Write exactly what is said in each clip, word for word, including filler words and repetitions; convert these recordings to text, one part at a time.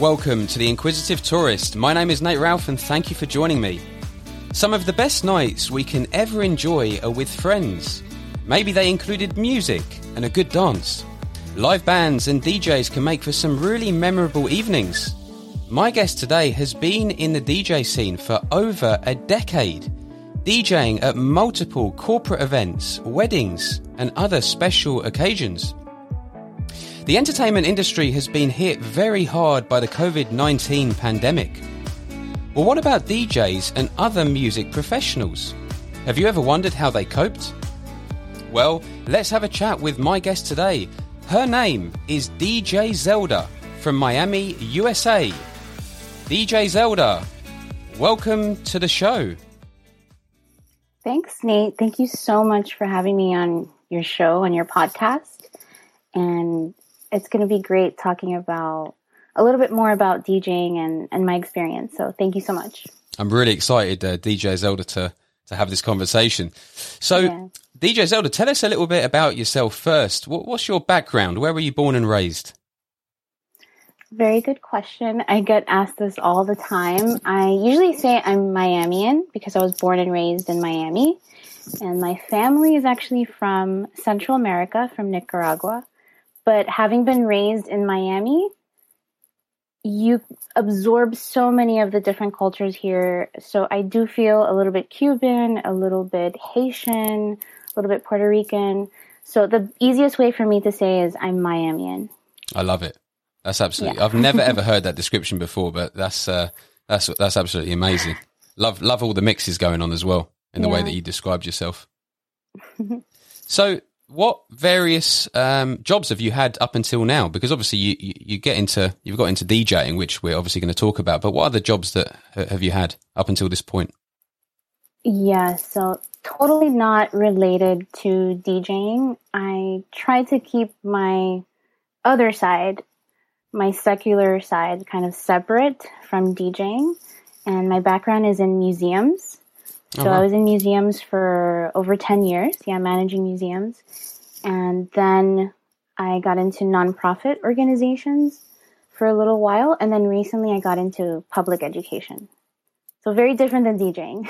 Welcome to The Inquisitive Tourist. My name is Nate Ralph and thank you for joining me. Some of the best nights we can ever enjoy are with friends. Maybe they included music and a good dance. Live bands and D Js can make for some really memorable evenings. My guest today has been in the D J scene for over a decade, DJing at multiple corporate events, weddings, and other special occasions. The entertainment industry has been hit very hard by the covid nineteen pandemic. Well, what about D Js and other music professionals? Have you ever wondered how they coped? Well, let's have a chat with my guest today. Her name is D J Zelda from Miami, U S A. D J Zelda, welcome to the show. Thanks, Nate. Thank you so much for having me on your show and your podcast. And it's going to be great talking about a little bit more about DJing and, and my experience. So thank you so much. I'm really excited, uh, D J Zelda, to, to have this conversation. So yeah. D J Zelda, tell us a little bit about yourself first. What, what's your background? Where were you born and raised? Very good question. I get asked this all the time. I usually say I'm Miamian because I was born and raised in Miami. And my family is actually from Central America, from Nicaragua. But having been raised in Miami, you absorb so many of the different cultures here. So I do feel a little bit Cuban, a little bit Haitian, a little bit Puerto Rican. So the easiest way for me to say is I'm Miamian. I love it. That's absolutely. Yeah. I've never ever heard that description before, but that's uh, that's that's absolutely amazing. Love love all the mixes going on as well in the yeah. way that you described yourself. So. What various um, jobs have you had up until now? Because obviously you, you, you get into, you've got into DJing, which we're obviously going to talk about, but what other jobs that have you had up until this point? Yeah, so totally not related to DJing. I try to keep my other side, my secular side, kind of separate from DJing. And my background is in museums. So uh-huh. I was in museums for over ten years, yeah, managing museums. And then I got into nonprofit organizations for a little while. And then recently I got into public education. So very different than DJing.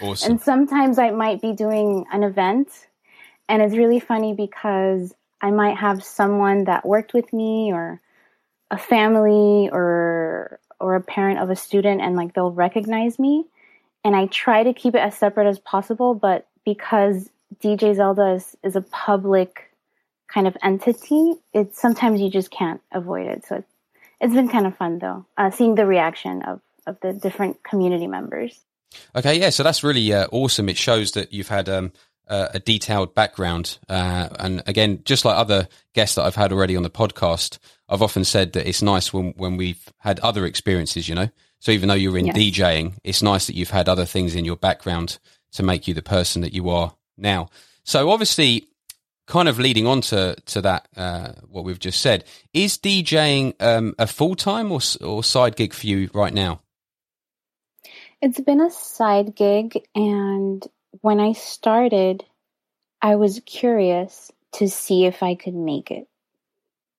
Awesome. And sometimes I might be doing an event. And it's really funny because I might have someone that worked with me or a family or or a parent of a student, and like they'll recognize me. And I try to keep it as separate as possible, but because D J Zelda is, is a public kind of entity, it's sometimes you just can't avoid it. So it's, it's been kind of fun, though, uh, seeing the reaction of, of the different community members. Okay, yeah, so that's really uh, awesome. It shows that you've had um, uh, a detailed background. Uh, and again, just like other guests that I've had already on the podcast, I've often said that it's nice when, when we've had other experiences, you know. So even though you're in yes. DJing, it's nice that you've had other things in your background to make you the person that you are now. So obviously, kind of leading on to, to that, uh, what we've just said, is DJing um, a full-time or, or side gig for you right now? It's been a side gig, and when I started, I was curious to see if I could make it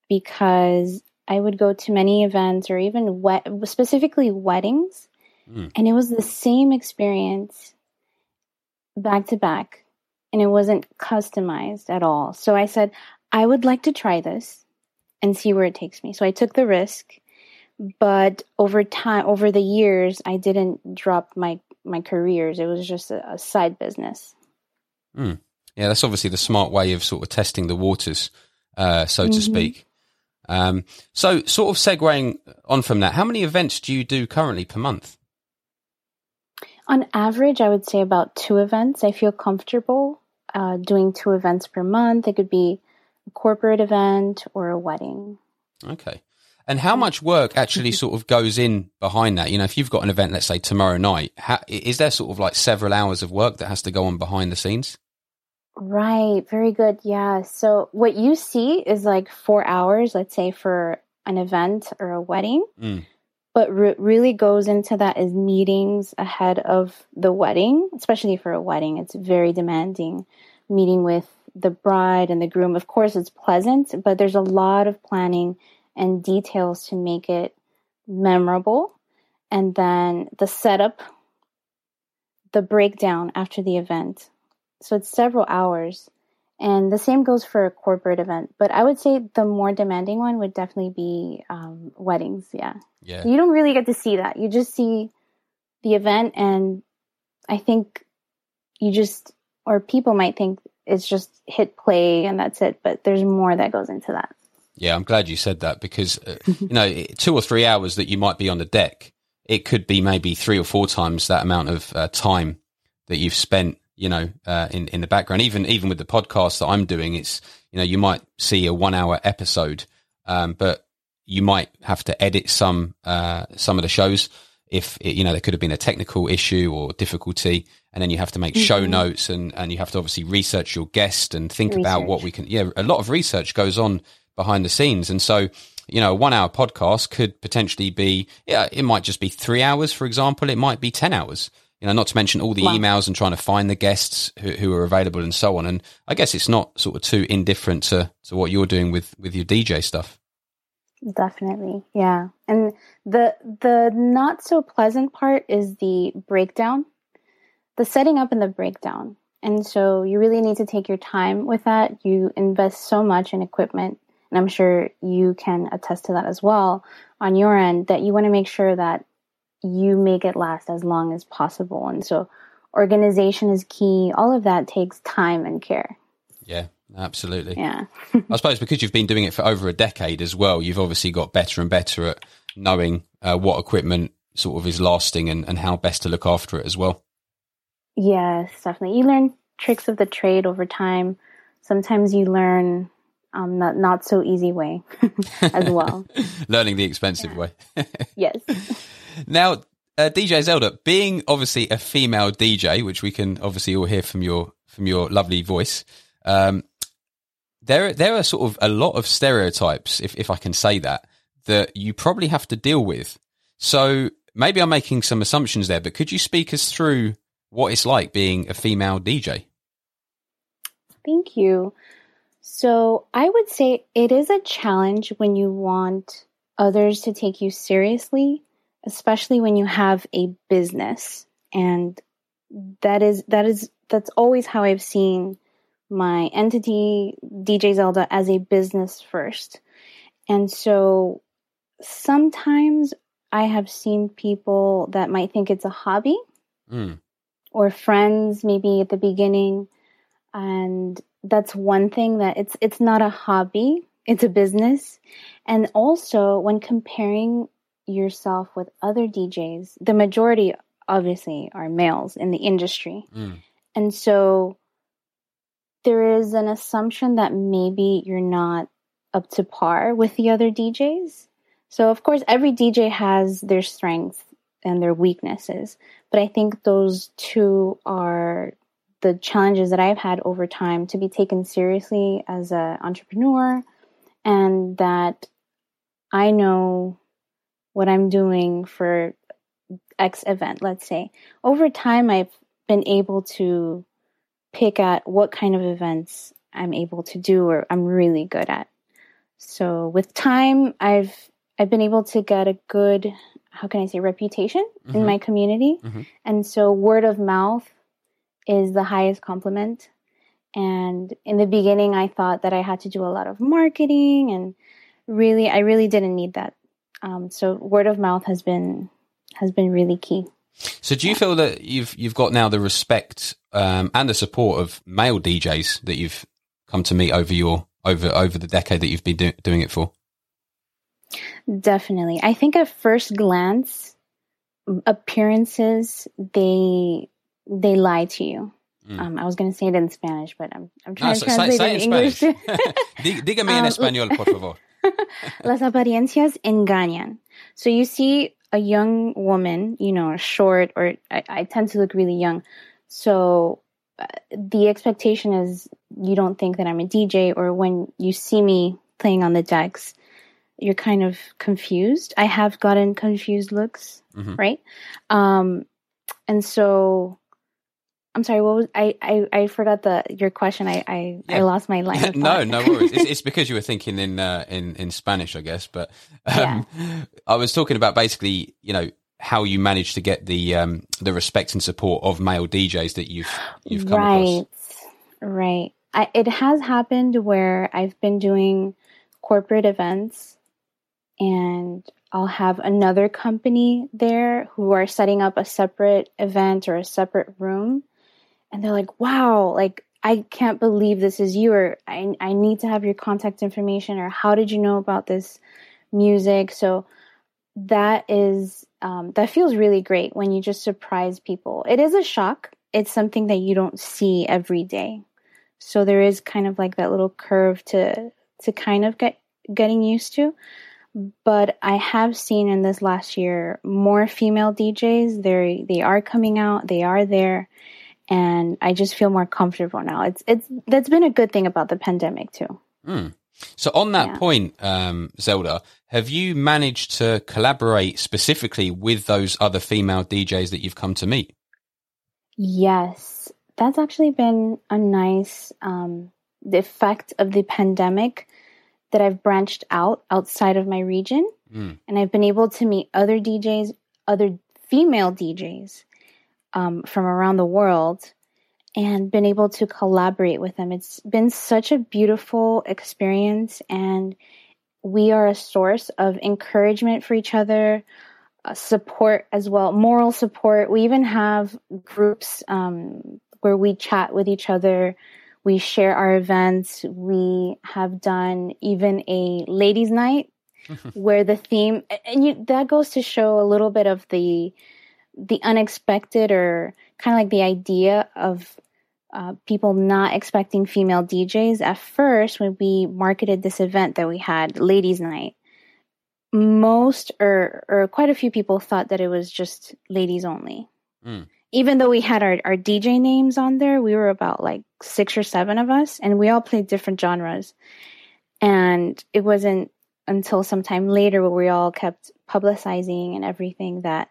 because I would go to many events or even wet, specifically weddings, mm. and it was the same experience back to back, and it wasn't customized at all. So I said, I would like to try this and see where it takes me. So I took the risk, but over time, over the years, I didn't drop my, my careers. It was just a, a side business. Mm. Yeah, that's obviously the smart way of sort of testing the waters, uh, so mm-hmm. to speak. Um, so sort of segueing on from that, how many events do you do currently per month? On average, I would say about two events. I feel comfortable uh, doing two events per month. It could be a corporate event or a wedding. Okay. And how much work actually sort of goes in behind that? You know, if you've got an event, let's say tomorrow night, how, is there sort of like several hours of work that has to go on behind the scenes? Right. Very good. Yeah. So what you see is like four hours, let's say, for an event or a wedding. Mm. But re- really goes into that is meetings ahead of the wedding, especially for a wedding. It's very demanding, meeting with the bride and the groom. Of course, it's pleasant, but there's a lot of planning and details to make it memorable, and then the setup, the breakdown after the event. So it's several hours. And the same goes for a corporate event. But I would say the more demanding one would definitely be um, weddings. Yeah. Yeah. You don't really get to see that. You just see the event. And I think you just, or people might think it's just hit play and that's it. But there's more that goes into that. Yeah. I'm glad you said that because, uh, you know, two or three hours that you might be on the deck, it could be maybe three or four times that amount of uh, time that you've spent, you know, uh, in, in the background. Even, even with the podcast that I'm doing, it's, you know, you might see a one hour episode, um, but you might have to edit some, uh, some of the shows if it, you know, there could have been a technical issue or difficulty, and then you have to make mm-hmm. show notes and, and you have to obviously research your guest and think research. about what we can, yeah, a lot of research goes on behind the scenes. And so, you know, a one hour podcast could potentially be, yeah, it might just be three hours, for example, it might be ten hours. You know, not to mention all the wow. emails and trying to find the guests who, who are available and so on. And I guess it's not sort of too indifferent to, to what you're doing with, with your D J stuff. Definitely. Yeah. And the the not so pleasant part is the breakdown, the setting up and the breakdown. And so you really need to take your time with that. You invest so much in equipment, and I'm sure you can attest to that as well on your end, that you want to make sure that you make it last as long as possible. And so organization is key. All of that takes time and care. Yeah, absolutely. Yeah. I suppose because you've been doing it for over a decade as well, you've obviously got better and better at knowing uh, what equipment sort of is lasting and, and how best to look after it as well. Yes, definitely. You learn tricks of the trade over time. Sometimes you learn um, not, not so easy way as well. Learning the expensive yeah. way. Yes. Now, uh, D J Zelda, being obviously a female D J, which we can obviously all hear from your from your lovely voice, um, there there are sort of a lot of stereotypes, if if I can say that, that you probably have to deal with. So maybe I'm making some assumptions there, but could you speak us through what it's like being a female D J? Thank you. So I would say it is a challenge when you want others to take you seriously, especially when you have a business. And that is, that is, that's always how I've seen my entity, D J Zelda, as a business first. And so sometimes I have seen people that might think it's a hobby mm. or friends maybe at the beginning. And that's one thing, that it's, it's not a hobby, it's a business. And also when comparing yourself with other D Js, the majority obviously are males in the industry. Mm. And so there is an assumption that maybe you're not up to par with the other D Js. So of course, every D J has their strengths and their weaknesses, but I think those two are the challenges that I've had over time, to be taken seriously as an entrepreneur, and that I know what I'm doing for X event, let's say. Over time, I've been able to pick at what kind of events I'm able to do or I'm really good at. So with time, I've I've been able to get a good, how can I say, reputation mm-hmm. in my community. Mm-hmm. And so word of mouth is the highest compliment. And in the beginning, I thought that I had to do a lot of marketing, and really, I really didn't need that. Um, so word of mouth has been has been really key. So do you feel that you've you've got now the respect um, and the support of male D Js that you've come to meet over your over over the decade that you've been do- doing it for? Definitely. I think at first glance, appearances they they lie to you. Mm. Um, I was going to say it in Spanish, but I'm I'm trying no, to translate say, say it in, in Spanish. English. Dígame en español, por favor. Las apariencias engañan. So you see a young woman, you know, short, or I, I tend to look really young. So uh, the expectation is you don't think that I'm a D J, or when you see me playing on the decks, you're kind of confused. I have gotten confused looks, mm-hmm. right? Um, and so I'm sorry, what was I? I, I forgot the your question. I, I, yeah. I lost my line of thought. No, no worries. It's, it's because you were thinking in uh, in in Spanish, I guess. But um, yeah. I was talking about basically, you know, how you managed to get the um, the respect and support of male D Js that you've you've come right. across. Right, right. It has happened where I've been doing corporate events, and I'll have another company there who are setting up a separate event or a separate room. And they're like, wow, like, I can't believe this is you, or I, I need to have your contact information, or how did you know about this music? So that is, um, that feels really great when you just surprise people. It is a shock. It's something that you don't see every day. So there is kind of like that little curve to, to kind of get, getting used to. But I have seen in this last year more female D Js. They they are coming out. They are there. And I just feel more comfortable now. It's it's that's been a good thing about the pandemic too. Mm. So on that yeah. point, um, Zelda, have you managed to collaborate specifically with those other female D Js that you've come to meet? Yes, that's actually been a nice um, the effect of the pandemic, that I've branched out outside of my region, mm. and I've been able to meet other D Js, other female D Js um, from around the world, and been able to collaborate with them. It's been such a beautiful experience, and we are a source of encouragement for each other, uh, support as well, moral support. We even have groups um, where we chat with each other. We share our events. We have done even a ladies' night where the theme, and you, that goes to show a little bit of the the unexpected, or kind of like the idea of uh, people not expecting female D Js. At first, when we marketed this event that we had, ladies' night, most or or quite a few people thought that it was just ladies only. Mm. Even though we had our, our D J names on there, we were about like six or seven of us, and we all played different genres. And it wasn't until sometime later, where we all kept publicizing and everything, that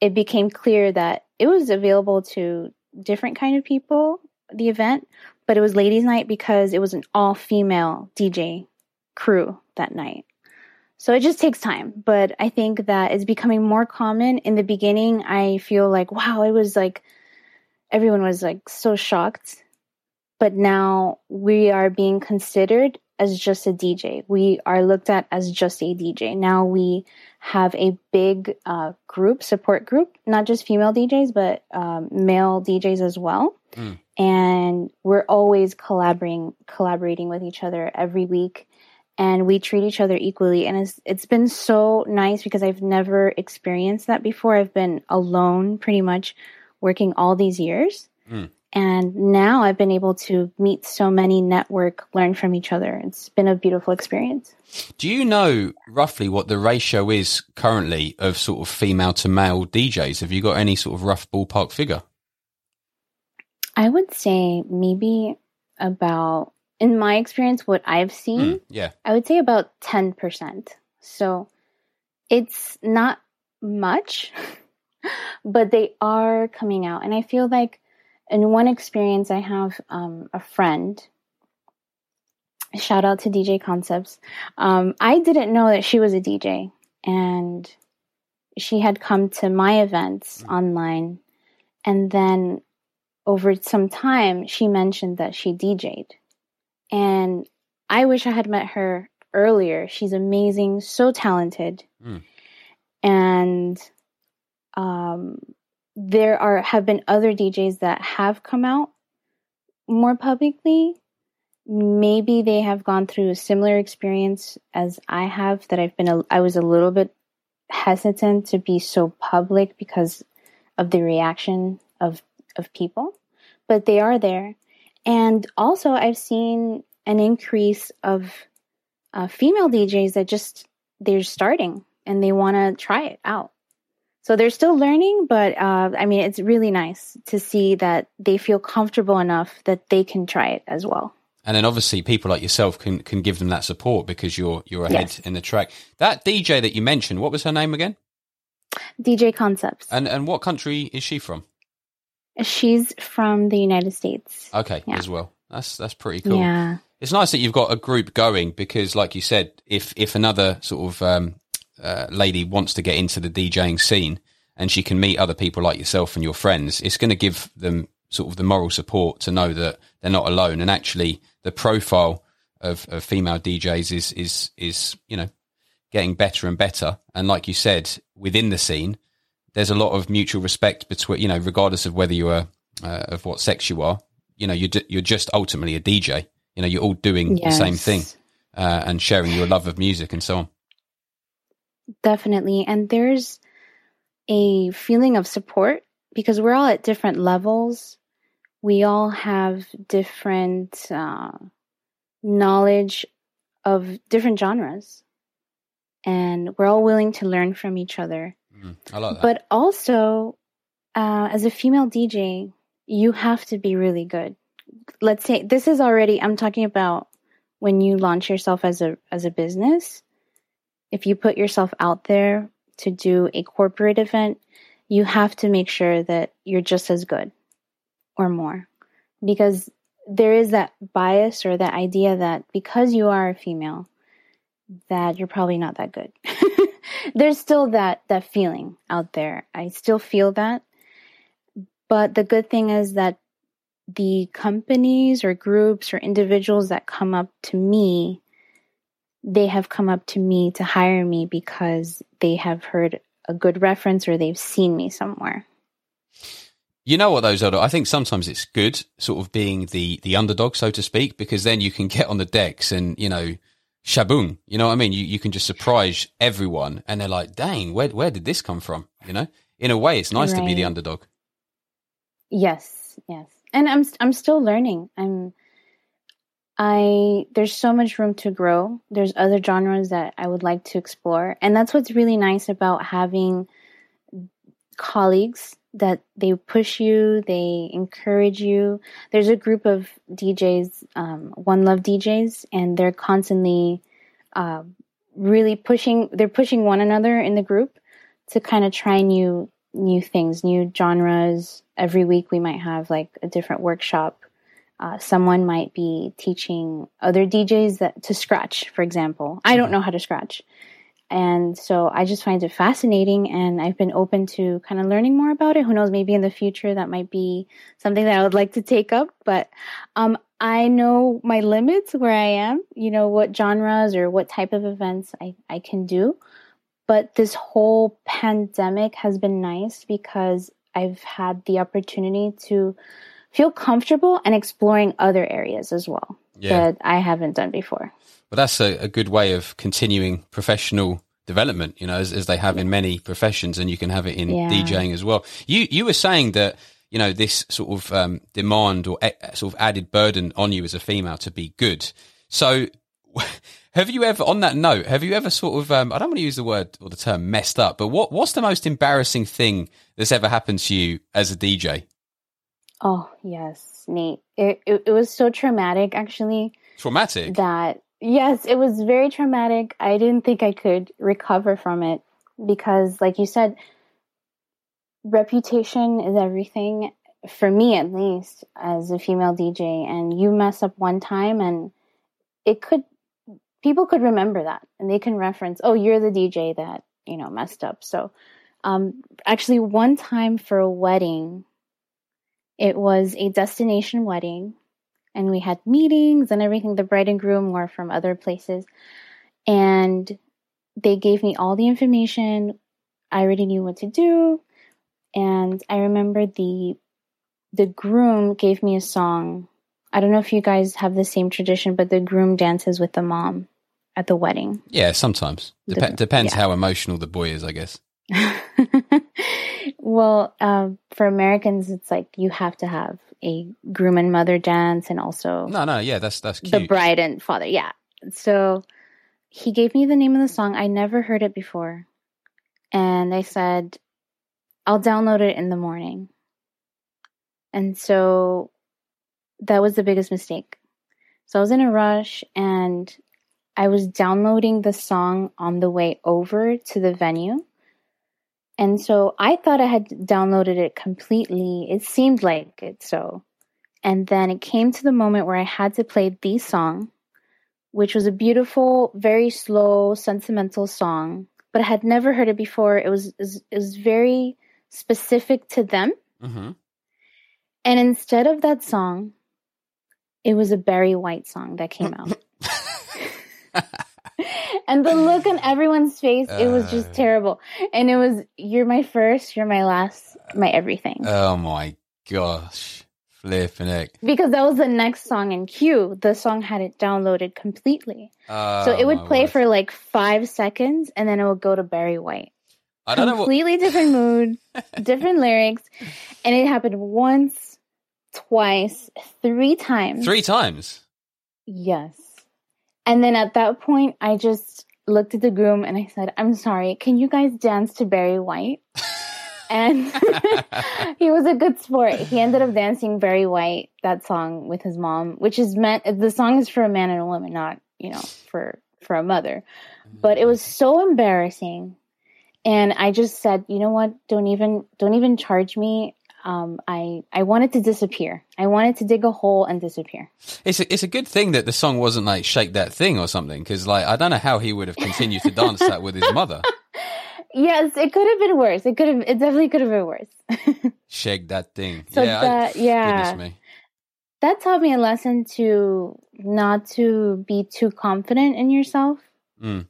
it became clear that it was available to different kind of people, the event, but it was ladies' night because it was an all-female D J crew that night. So it just takes time, but I think that it's becoming more common. In the beginning, I feel like, wow, it was like, everyone was like so shocked, but now we are being considered as just a D J. We are looked at as just a D J. Now we have a big uh, group, support group, not just female D Js, but um, male D Js as well. Mm. And we're always collaborating, collaborating with each other every week. And we treat each other equally. And it's it's been so nice because I've never experienced that before. I've been alone pretty much working all these years. Mm. And now I've been able to meet so many, network, learn from each other. It's been a beautiful experience. Do you know roughly what the ratio is currently of sort of female to male D Js? Have you got any sort of rough ballpark figure? I would say maybe about... in my experience, what I've seen, mm, yeah. I would say about ten percent. So it's not much, but they are coming out. And I feel like in one experience, I have um, a friend, shout out to D J Concepts. Um, I didn't know that she was a D J, and she had come to my events mm. online. And then over some time, she mentioned that she D J'd. And I wish I had met her earlier. She's amazing, so talented. Mm. And um, there are have been other D Js that have come out more publicly. Maybe they have gone through a similar experience as I have, that I've been a, I was a little bit hesitant to be so public because of the reaction of of people, but they are there. And also, I've seen an increase of uh, female D Js that just, they're starting and they want to try it out. So they're still learning, but uh, I mean, it's really nice to see that they feel comfortable enough that they can try it as well. And then obviously people like yourself can, can give them that support because you're, you're ahead yes. in the track. That D J that you mentioned, what was her name again? D J Concepts. And, and what country is she from? She's from the United States. Okay, yeah. as well. That's that's pretty cool. Yeah. It's nice that you've got a group going because, like you said, if if another sort of um, uh, lady wants to get into the DJing scene and she can meet other people like yourself and your friends, it's going to give them sort of the moral support to know that they're not alone. And actually, the profile of, of female D Js is is is you know getting better and better. And like you said, within the scene, there's a lot of mutual respect between, you know, regardless of whether you are uh, of what sex you are, you know, you're, d- you're just ultimately a D J, you know, you're all doing yes. the same thing uh, and sharing your love of music and so on. Definitely. And there's a feeling of support because we're all at different levels. We all have different uh, knowledge of different genres and we're all willing to learn from each other. I like that. But also, uh, as a female D J, you have to be really good. Let's say this is already, I'm talking about when you launch yourself as a as a business. If you put yourself out there to do a corporate event, you have to make sure that you're just as good or more. Because there is that bias or that idea that because you are a female, that you're probably not that good. There's still that, that feeling out there. I still feel that. But the good thing is that the companies or groups or individuals that come up to me, they have come up to me to hire me because they have heard a good reference or they've seen me somewhere. You know what, those are, I think sometimes it's good sort of being the, the underdog, so to speak, because then you can get on the decks and, you know, shaboom, you know what I mean? You you can just surprise everyone and they're like, dang, where where did this come from? You know, in a way, it's nice right. to be the underdog. Yes, yes. And I'm I'm still learning. I'm I there's so much room to grow. There's other genres that I would like to explore. And that's what's really nice about having colleagues that they push you, they encourage you. There's a group of D Js, um, One Love D Js, and they're constantly uh, really pushing, they're pushing one another in the group to kind of try new new things, new genres. Every week we might have like a different workshop. Uh, someone might be teaching other D Js that to scratch, for example. I don't know how to scratch. And so I just find it fascinating and I've been open to kind of learning more about it. Who knows, maybe in the future that might be something that I would like to take up. But um, I know my limits where I am, you know, what genres or what type of events I, I can do. But this whole pandemic has been nice because I've had the opportunity to feel comfortable and exploring other areas as well yeah. that I haven't done before. But that's a, a good way of continuing professional development, you know, as, as they have in many professions, and you can have it in yeah. DJing as well. You you were saying that, you know, this sort of um, demand or a, sort of added burden on you as a female to be good. So have you ever, on that note, have you ever sort of, um, I don't want to use the word or the term messed up, but what what's the most embarrassing thing that's ever happened to you as a D J? Oh, yes, Nate. It, it, it was so traumatic, actually. Traumatic? That... Yes, it was very traumatic. I didn't think I could recover from it because, like you said, reputation is everything, for me at least, as a female D J. And you mess up one time and it could, people could remember that and they can reference, oh, you're the D J that, you know, messed up. So um, actually one time for a wedding, it was a destination wedding. And we had meetings and everything. The bride and groom were from other places. And they gave me all the information. I already knew what to do. And I remember the the groom gave me a song. I don't know if you guys have the same tradition, but the groom dances with the mom at the wedding. Yeah, sometimes. Dep- the, depends yeah. how emotional the boy is, I guess. Well, um, for Americans, it's like you have to have a groom and mother dance, and also no, no, yeah, that's that's cute. The bride and father, yeah. So he gave me the name of the song. I never heard it before, and I said, "I'll download it in the morning." And so that was the biggest mistake. So I was in a rush, and I was downloading the song on the way over to the venue. And so I thought I had downloaded it completely. It seemed like it so. And then it came to the moment where I had to play the song, which was a beautiful, very slow, sentimental song. But I had never heard it before. It was, it was, it was very specific to them. Mm-hmm. And instead of that song, it was a Barry White song that came out. And the look on everyone's face, uh, it was just terrible. And it was, you're my first, you're my last, my everything. Oh my gosh. Flipping heck. Because that was the next song in queue. The song had it downloaded completely. Uh, so it would play word. for like five seconds and then it would go to Barry White. I don't Completely know what... different mood, different lyrics. And it happened once, twice, three times. Three times? Yes. And then at that point, I just looked at the groom and I said, I'm sorry, can you guys dance to Barry White? And he was a good sport. He ended up dancing Barry White, that song, with his mom, which is meant, the song is for a man and a woman, not, you know, for, for a mother. But it was so embarrassing. And I just said, you know what, don't even, don't even charge me. Um, I I wanted to disappear. I wanted to dig a hole and disappear. It's a, it's a good thing that the song wasn't like Shake That Thing or something, because like I don't know how he would have continued to dance that with his mother. Yes, it could have been worse. It could have. It definitely could have been worse. Shake That Thing. So yeah, that, I, yeah. Goodness me. That taught me a lesson to not to be too confident in yourself, mm.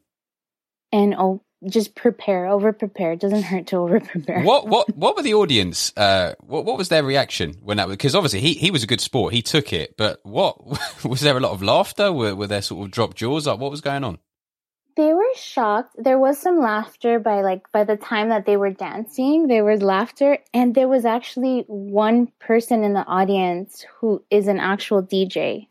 and oh. Just prepare, over prepare. It doesn't hurt to over prepare. What what what were the audience? Uh, what what was their reaction when that? Because obviously he, he was a good sport. He took it, but what was there a lot of laughter? Were were there sort of dropped jaws? Like what was going on? They were shocked. There was some laughter by like by the time that they were dancing. There was laughter, and there was actually one person in the audience who is an actual D J.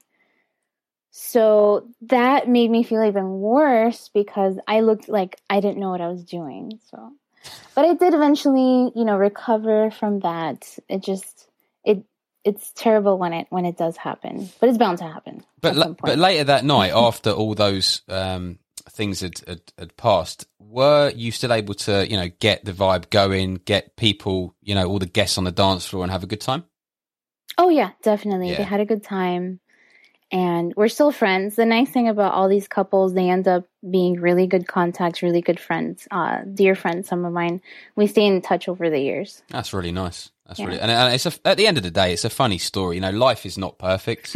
So that made me feel even worse because I looked like I didn't know what I was doing. So, but I did eventually, you know, recover from that. It just, it, it's terrible when it, when it does happen, but it's bound to happen. But, la- but later that night, after all those, um, things had, had, had passed, were you still able to, you know, get the vibe going, get people, you know, all the guests on the dance floor and have a good time? Oh yeah, definitely. Yeah. They had a good time. And we're still friends. The nice thing about all these couples, they end up being really good contacts, really good friends, uh, dear friends, some of mine. We stay in touch over the years. That's really nice. That's yeah. really, and it's a, at the end of the day, it's a funny story. You know, life is not perfect.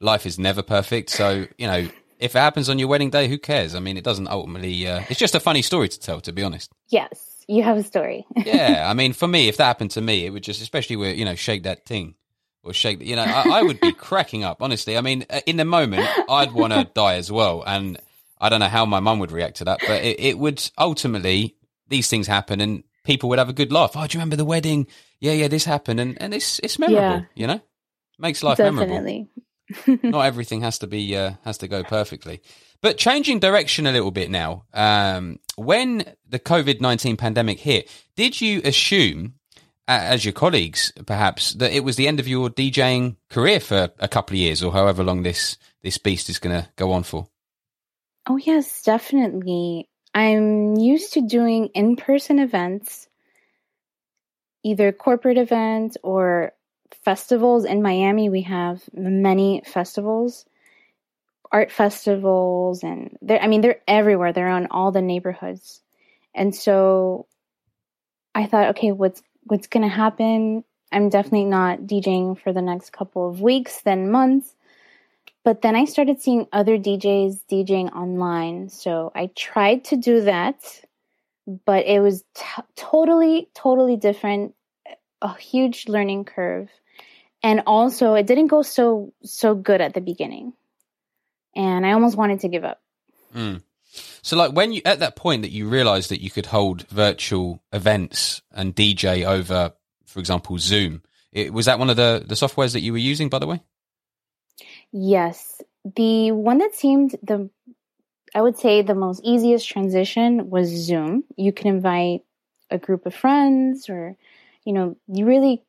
Life is never perfect. So, you know, if it happens on your wedding day, who cares? I mean, it doesn't ultimately, uh, it's just a funny story to tell, to be honest. Yes, you have a story. Yeah. I mean, for me, if that happened to me, it would just, especially with, you know, Shake That Thing. Or shake, you know, I, I would be cracking up, honestly. I mean, in the moment, I'd want to die as well. And I don't know how my mum would react to that, but it, it would ultimately, these things happen and people would have a good laugh. Oh, do you remember the wedding? Yeah, yeah, this happened. And, and it's it's memorable, yeah. You know, makes life Definitely. memorable. Not everything has to be, uh, has to go perfectly. But changing direction a little bit now, um, when the COVID nineteen pandemic hit, did you assume, as your colleagues, perhaps, that it was the end of your DJing career for a couple of years or however long this, this beast is going to go on for? Oh, yes, definitely. I'm used to doing in-person events, either corporate events or festivals. In Miami, we have many festivals, art festivals, and they're, I mean, they're everywhere. They're on all the neighborhoods. And so I thought, okay, what's What's going to happen? I'm definitely not DJing for the next couple of weeks, then months. But then I started seeing other D Js DJing online. So I tried to do that, but it was t- totally, totally different. A huge learning curve. And also it didn't go so, so good at the beginning. And I almost wanted to give up. Mm. So like when you, at that point that you realized that you could hold virtual events and D J over, for example, Zoom, it, was that one of the, the softwares that you were using, by the way? Yes. The one that seemed the, I would say the most easiest transition was Zoom. You can invite a group of friends or, you know, you really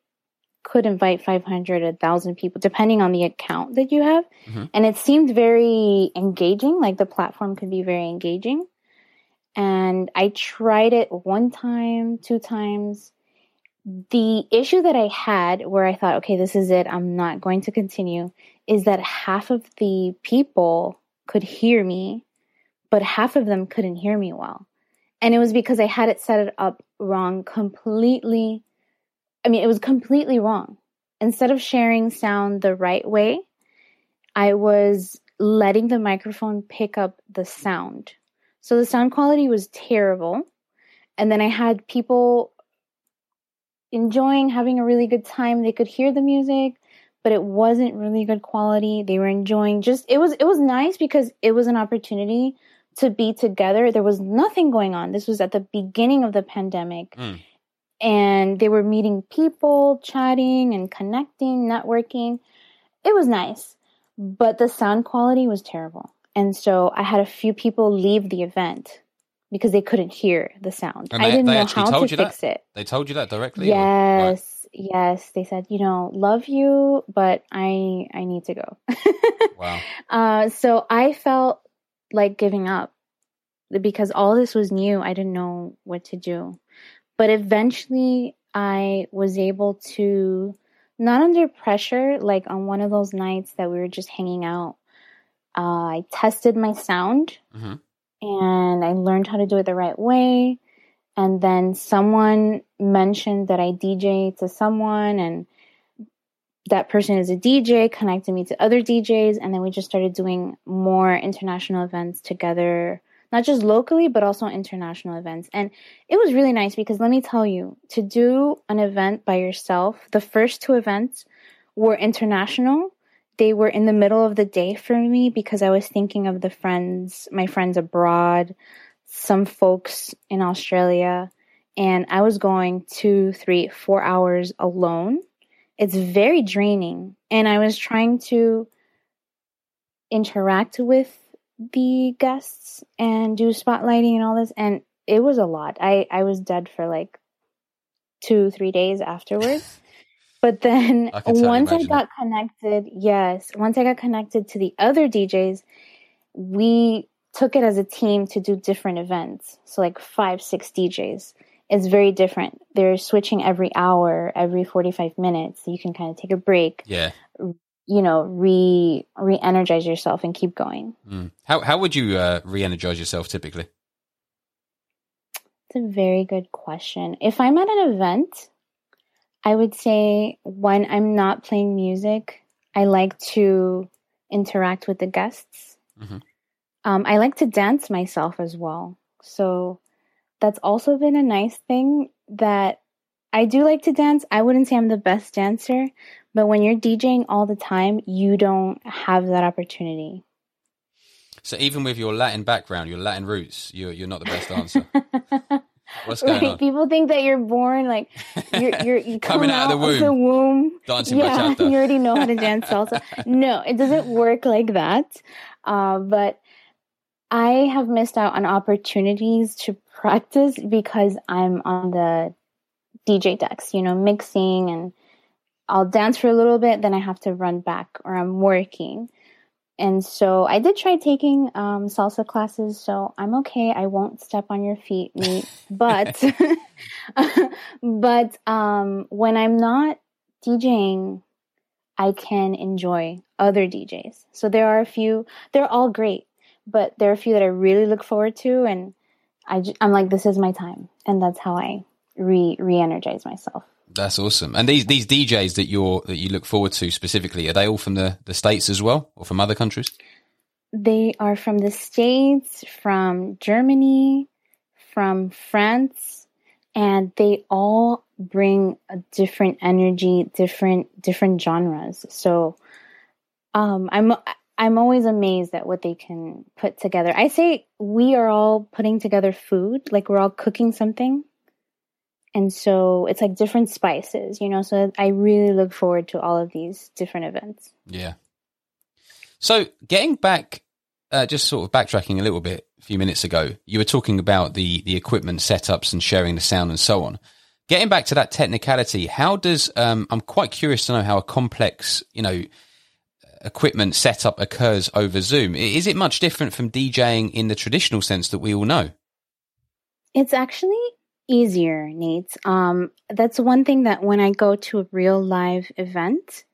could invite five hundred, one thousand people, depending on the account that you have. Mm-hmm. And it seemed very engaging, like the platform could be very engaging. And I tried it one time, two times. The issue that I had where I thought, okay, this is it, I'm not going to continue, is that half of the people could hear me, but half of them couldn't hear me well. And it was because I had it set it up wrong completely. I mean, it was completely wrong. Instead of sharing sound the right way, I was letting the microphone pick up the sound. So the sound quality was terrible. And then I had people enjoying, having a really good time. They could hear the music, but it wasn't really good quality. They were enjoying just, it was, it was nice because it was an opportunity to be together. There was nothing going on. This was at the beginning of the pandemic. Mm. And they were meeting people, chatting and connecting, networking. It was nice, but the sound quality was terrible. And so I had a few people leave the event because they couldn't hear the sound. And they, I didn't they know actually how told to you fix that? It. They told you that directly? Yes, or, right. yes. They said, you know, love you, but I I need to go. Wow. Uh, so I felt like giving up because all this was new. I didn't know what to do. But eventually I was able to, not under pressure, like on one of those nights that we were just hanging out, uh, I tested my sound mm-hmm. and I learned how to do it the right way. And then someone mentioned that I D J to someone, and that person is a D J, connected me to other D Js. And then we just started doing more international events together, not just locally, but also international events. And it was really nice because let me tell you, to do an event by yourself, the first two events were international. They were in the middle of the day for me because I was thinking of the friends, my friends abroad, some folks in Australia, and I was going two, three, four hours alone. It's very draining. And I was trying to interact with the guests and do spotlighting and all this, and it was a lot. I, I was dead for like two, three days afterwards. But then I once I got it. connected, yes, once I got connected to the other D Js, we took it as a team to do different events. So like five, six D Js. It's very different. They're switching every hour, every forty-five minutes. So you can kind of take a break. Yeah. You know, re re-energize yourself and keep going. Mm. How how would you uh, re-energize yourself typically? It's a very good question. If I'm at an event, I would say when I'm not playing music, I like to interact with the guests. Mm-hmm. Um, I like to dance myself as well. So that's also been a nice thing that I do like to dance. I wouldn't say I'm the best dancer, but when you're DJing all the time, you don't have that opportunity. So even with your Latin background, your Latin roots, you're you're not the best dancer. What's going right? on? People think that you're born like you're, you're you come coming out, out of the womb, of the womb. Dancing yeah, bachata. You already know how to dance salsa. No, it doesn't work like that. Uh, but I have missed out on opportunities to practice because I'm on the D J decks, you know, mixing, and I'll dance for a little bit, then I have to run back or I'm working. And so I did try taking um, salsa classes, so I'm okay. I won't step on your feet, mate. But but um, when I'm not DJing, I can enjoy other D Js. So there are a few, they're all great, but there are a few that I really look forward to, and I, I'm like, this is my time. And that's how I re re-energize myself. That's awesome. And these these D Js that you're that you look forward to specifically, are they all from the, the States as well, or from other countries? They are from the States, from Germany, from France, and they all bring a different energy, different different genres. So um, I'm I'm always amazed at what they can put together. I say we are all putting together food, like we're all cooking something. And so it's like different spices, you know, so I really look forward to all of these different events. Yeah. So getting back, uh, just sort of backtracking a little bit a few minutes ago, you were talking about the, the equipment setups and sharing the sound and so on. Getting back to that technicality, how does, um, I'm quite curious to know how a complex, you know, equipment setup occurs over Zoom. Is it much different from DJing in the traditional sense that we all know? It's actually easier, Nate. Um, that's one thing that when I go to a real live event,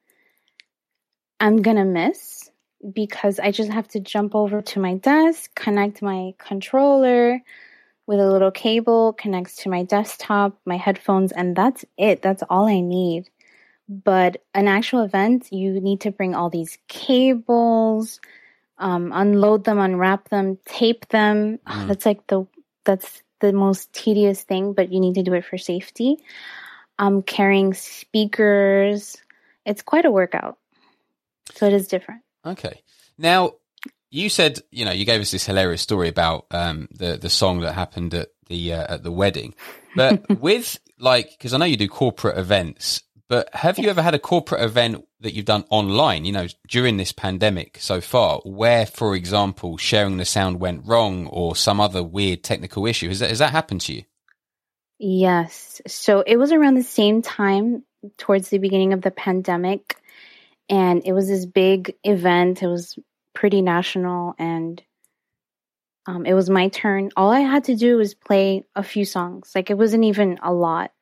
I'm going to miss, because I just have to jump over to my desk, connect my controller with a little cable, connects to my desktop, my headphones, and that's it. That's all I need. But an actual event, you need to bring all these cables, um, unload them, unwrap them, tape them. Mm. Oh, that's like the that's the most tedious thing, but you need to do it for safety. Um, carrying speakers, it's quite a workout. So it is different. Okay. Now, you said, you know, you gave us this hilarious story about um, the the song that happened at the uh, at the wedding, but with like, because I know you do corporate events. But have you ever had a corporate event that you've done online, you know, during this pandemic so far, where, for example, sharing the sound went wrong or some other weird technical issue? Has that, has that happened to you? Yes. So it was around the same time towards the beginning of the pandemic. And it was this big event. It was pretty national. And um, it was my turn. All I had to do was play a few songs. Like, it wasn't even a lot.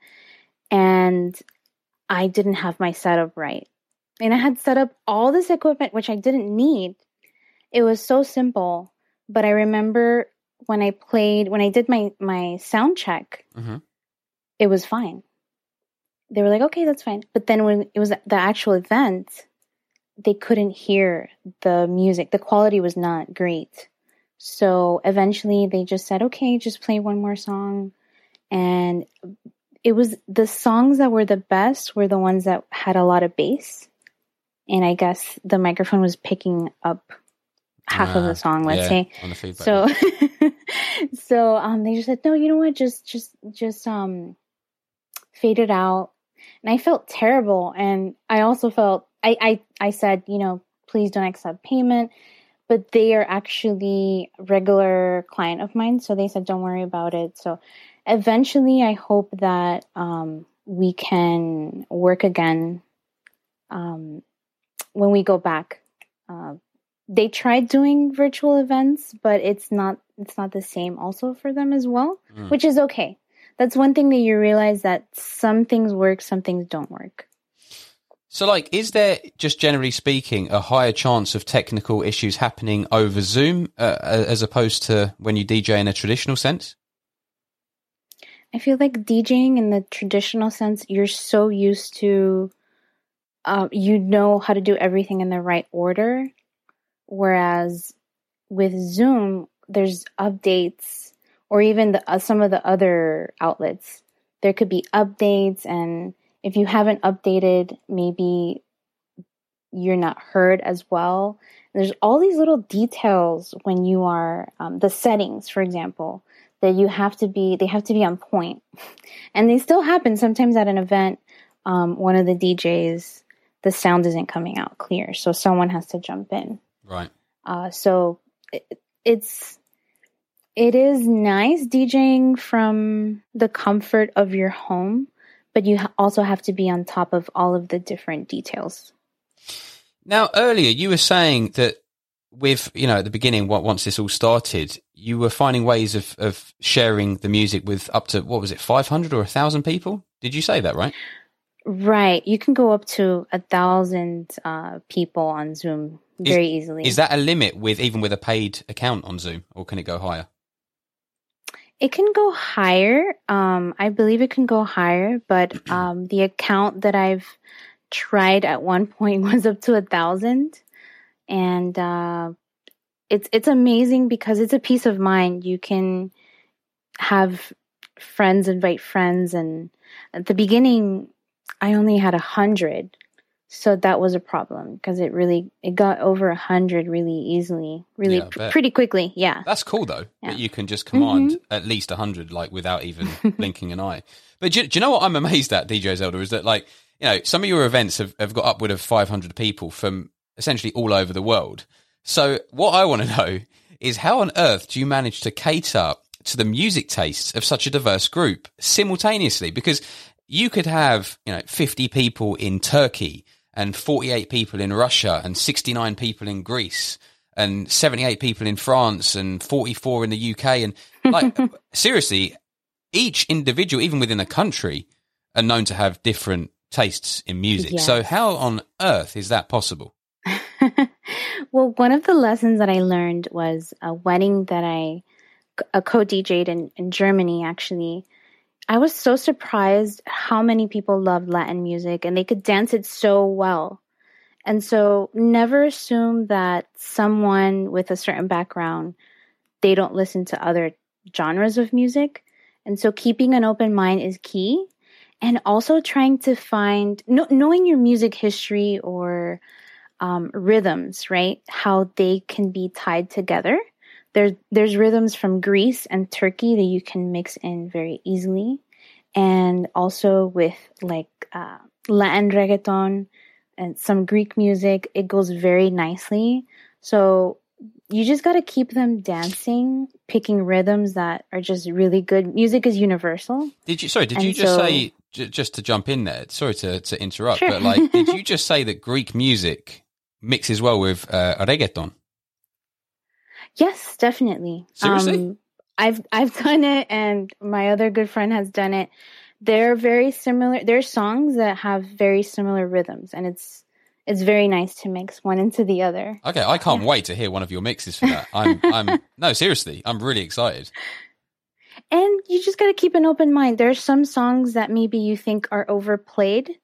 And I didn't have my setup right. And I had set up all this equipment, which I didn't need. It was so simple. But I remember when I played, when I did my, my sound check, mm-hmm. It was fine. They were like, okay, that's fine. But then when it was the actual event, they couldn't hear the music. The quality was not great. So eventually they just said, okay, just play one more song. And it was the songs that were the best were the ones that had a lot of bass. And I guess the microphone was picking up half uh, of the song, let's yeah, say. On the feedback. So, so um, they just said, no, you know what? Just, just, just um, fade it out. And I felt terrible. And I also felt, I, I, I said, you know, please don't accept payment. But they are actually a regular client of mine. So they said, don't worry about it. So eventually, I hope that um, we can work again um, when we go back. Uh, they tried doing virtual events, but it's not it's not the same also for them as well, mm. which is okay. That's one thing that you realize, that some things work, some things don't work. So, like, is there, just generally speaking, a higher chance of technical issues happening over Zoom uh, as opposed to when you D J in a traditional sense? I feel like DJing in the traditional sense, you're so used to, uh, you know how to do everything in the right order. Whereas with Zoom, there's updates, or even the, uh, some of the other outlets. There could be updates, and if you haven't updated, maybe you're not heard as well. And there's all these little details when you are, um, the settings, for example, that you have to be, they have to be on point. And they still happen sometimes at an event. Um, one of the D Js, the sound isn't coming out clear. So someone has to jump in. Right. Uh, so it, it's, it is nice DJing from the comfort of your home, but you ha- also have to be on top of all of the different details. Now, earlier you were saying that with, you know, at the beginning, what once this all started, you were finding ways of, of sharing the music with up to, what was it, five hundred or one thousand people? Did you say that right? Right. You can go up to one thousand uh, people on Zoom very is, easily. Is that a limit with even with a paid account on Zoom, or can it go higher? It can go higher. Um, I believe it can go higher, but um, the account that I've tried at one point was up to one thousand. And uh, it's it's amazing because it's a peace of mind. You can have friends invite friends. And at the beginning, I only had one hundred. So that was a problem because it really it got over one hundred really easily, really yeah, pr- pretty quickly. Yeah. That's cool, though, yeah. that you can just command mm-hmm. at least one hundred, like, without even blinking an eye. But do, do you know what I'm amazed at, D J Zelda, is that, like, you know, some of your events have, have got upward of five hundred people from – essentially all over the world. So what I want to know is, how on earth do you manage to cater to the music tastes of such a diverse group simultaneously? Because you could have, you know, fifty people in Turkey and forty-eight people in Russia and sixty-nine people in Greece and seventy-eight people in France and forty-four in the U K. And like, seriously, each individual, even within a country, are known to have different tastes in music. Yes. So how on earth is that possible? Well, one of the lessons that I learned was a wedding that I a co-D J'd in, in Germany, actually. I was so surprised how many people loved Latin music and they could dance it so well. And so never assume that someone with a certain background, they don't listen to other genres of music. And so keeping an open mind is key. And also trying to find, no, knowing your music history or um, rhythms, right? How they can be tied together. There's, there's rhythms from Greece and Turkey that you can mix in very easily. And also with like uh, Latin reggaeton and some Greek music, it goes very nicely. So you just got to keep them dancing, picking rhythms that are just really good. Music is universal. Did you, sorry, did and you just so, say, j- just to jump in there, sorry to, to interrupt, sure. But like, did you just say that Greek music mixes well with uh, reggaeton? Yes, definitely. Seriously? Um, I've I've done it, and my other good friend has done it. They're very similar. There are songs that have very similar rhythms, and it's it's very nice to mix one into the other. Okay, I can't wait to hear one of your mixes for that. I'm I'm no, seriously, I'm really excited. And you just got to keep an open mind. There are some songs that maybe you think are overplayed.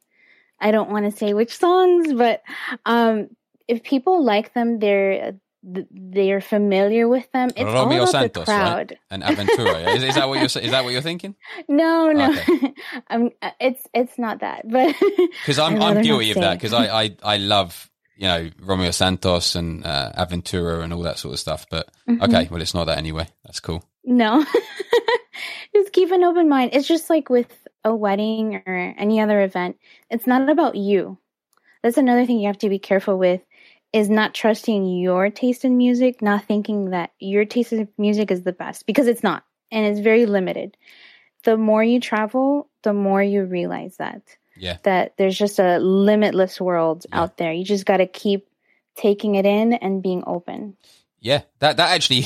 I don't want to say which songs, but um, if people like them, they're they are familiar with them. It's Romeo all about Santos, the crowd. Right? And Aventura. Is, is that what you're? Is that what you're thinking? No, no. Okay. I'm, it's it's not that. But because I'm I'm guilty of that. Because I, I I love you know Romeo Santos and uh, Aventura and all that sort of stuff. But mm-hmm. Okay, well it's not that anyway. That's cool. No, just keep an open mind. It's just like with a wedding or any other event. It's not about you. That's another thing you have to be careful with. Is not trusting your taste in music, not thinking that your taste in music is the best, because it's not, and it's very limited. The more you travel, the more you realize that. Yeah. That there's just a limitless world yeah. out there. You just got to keep taking it in and being open. Yeah, that that actually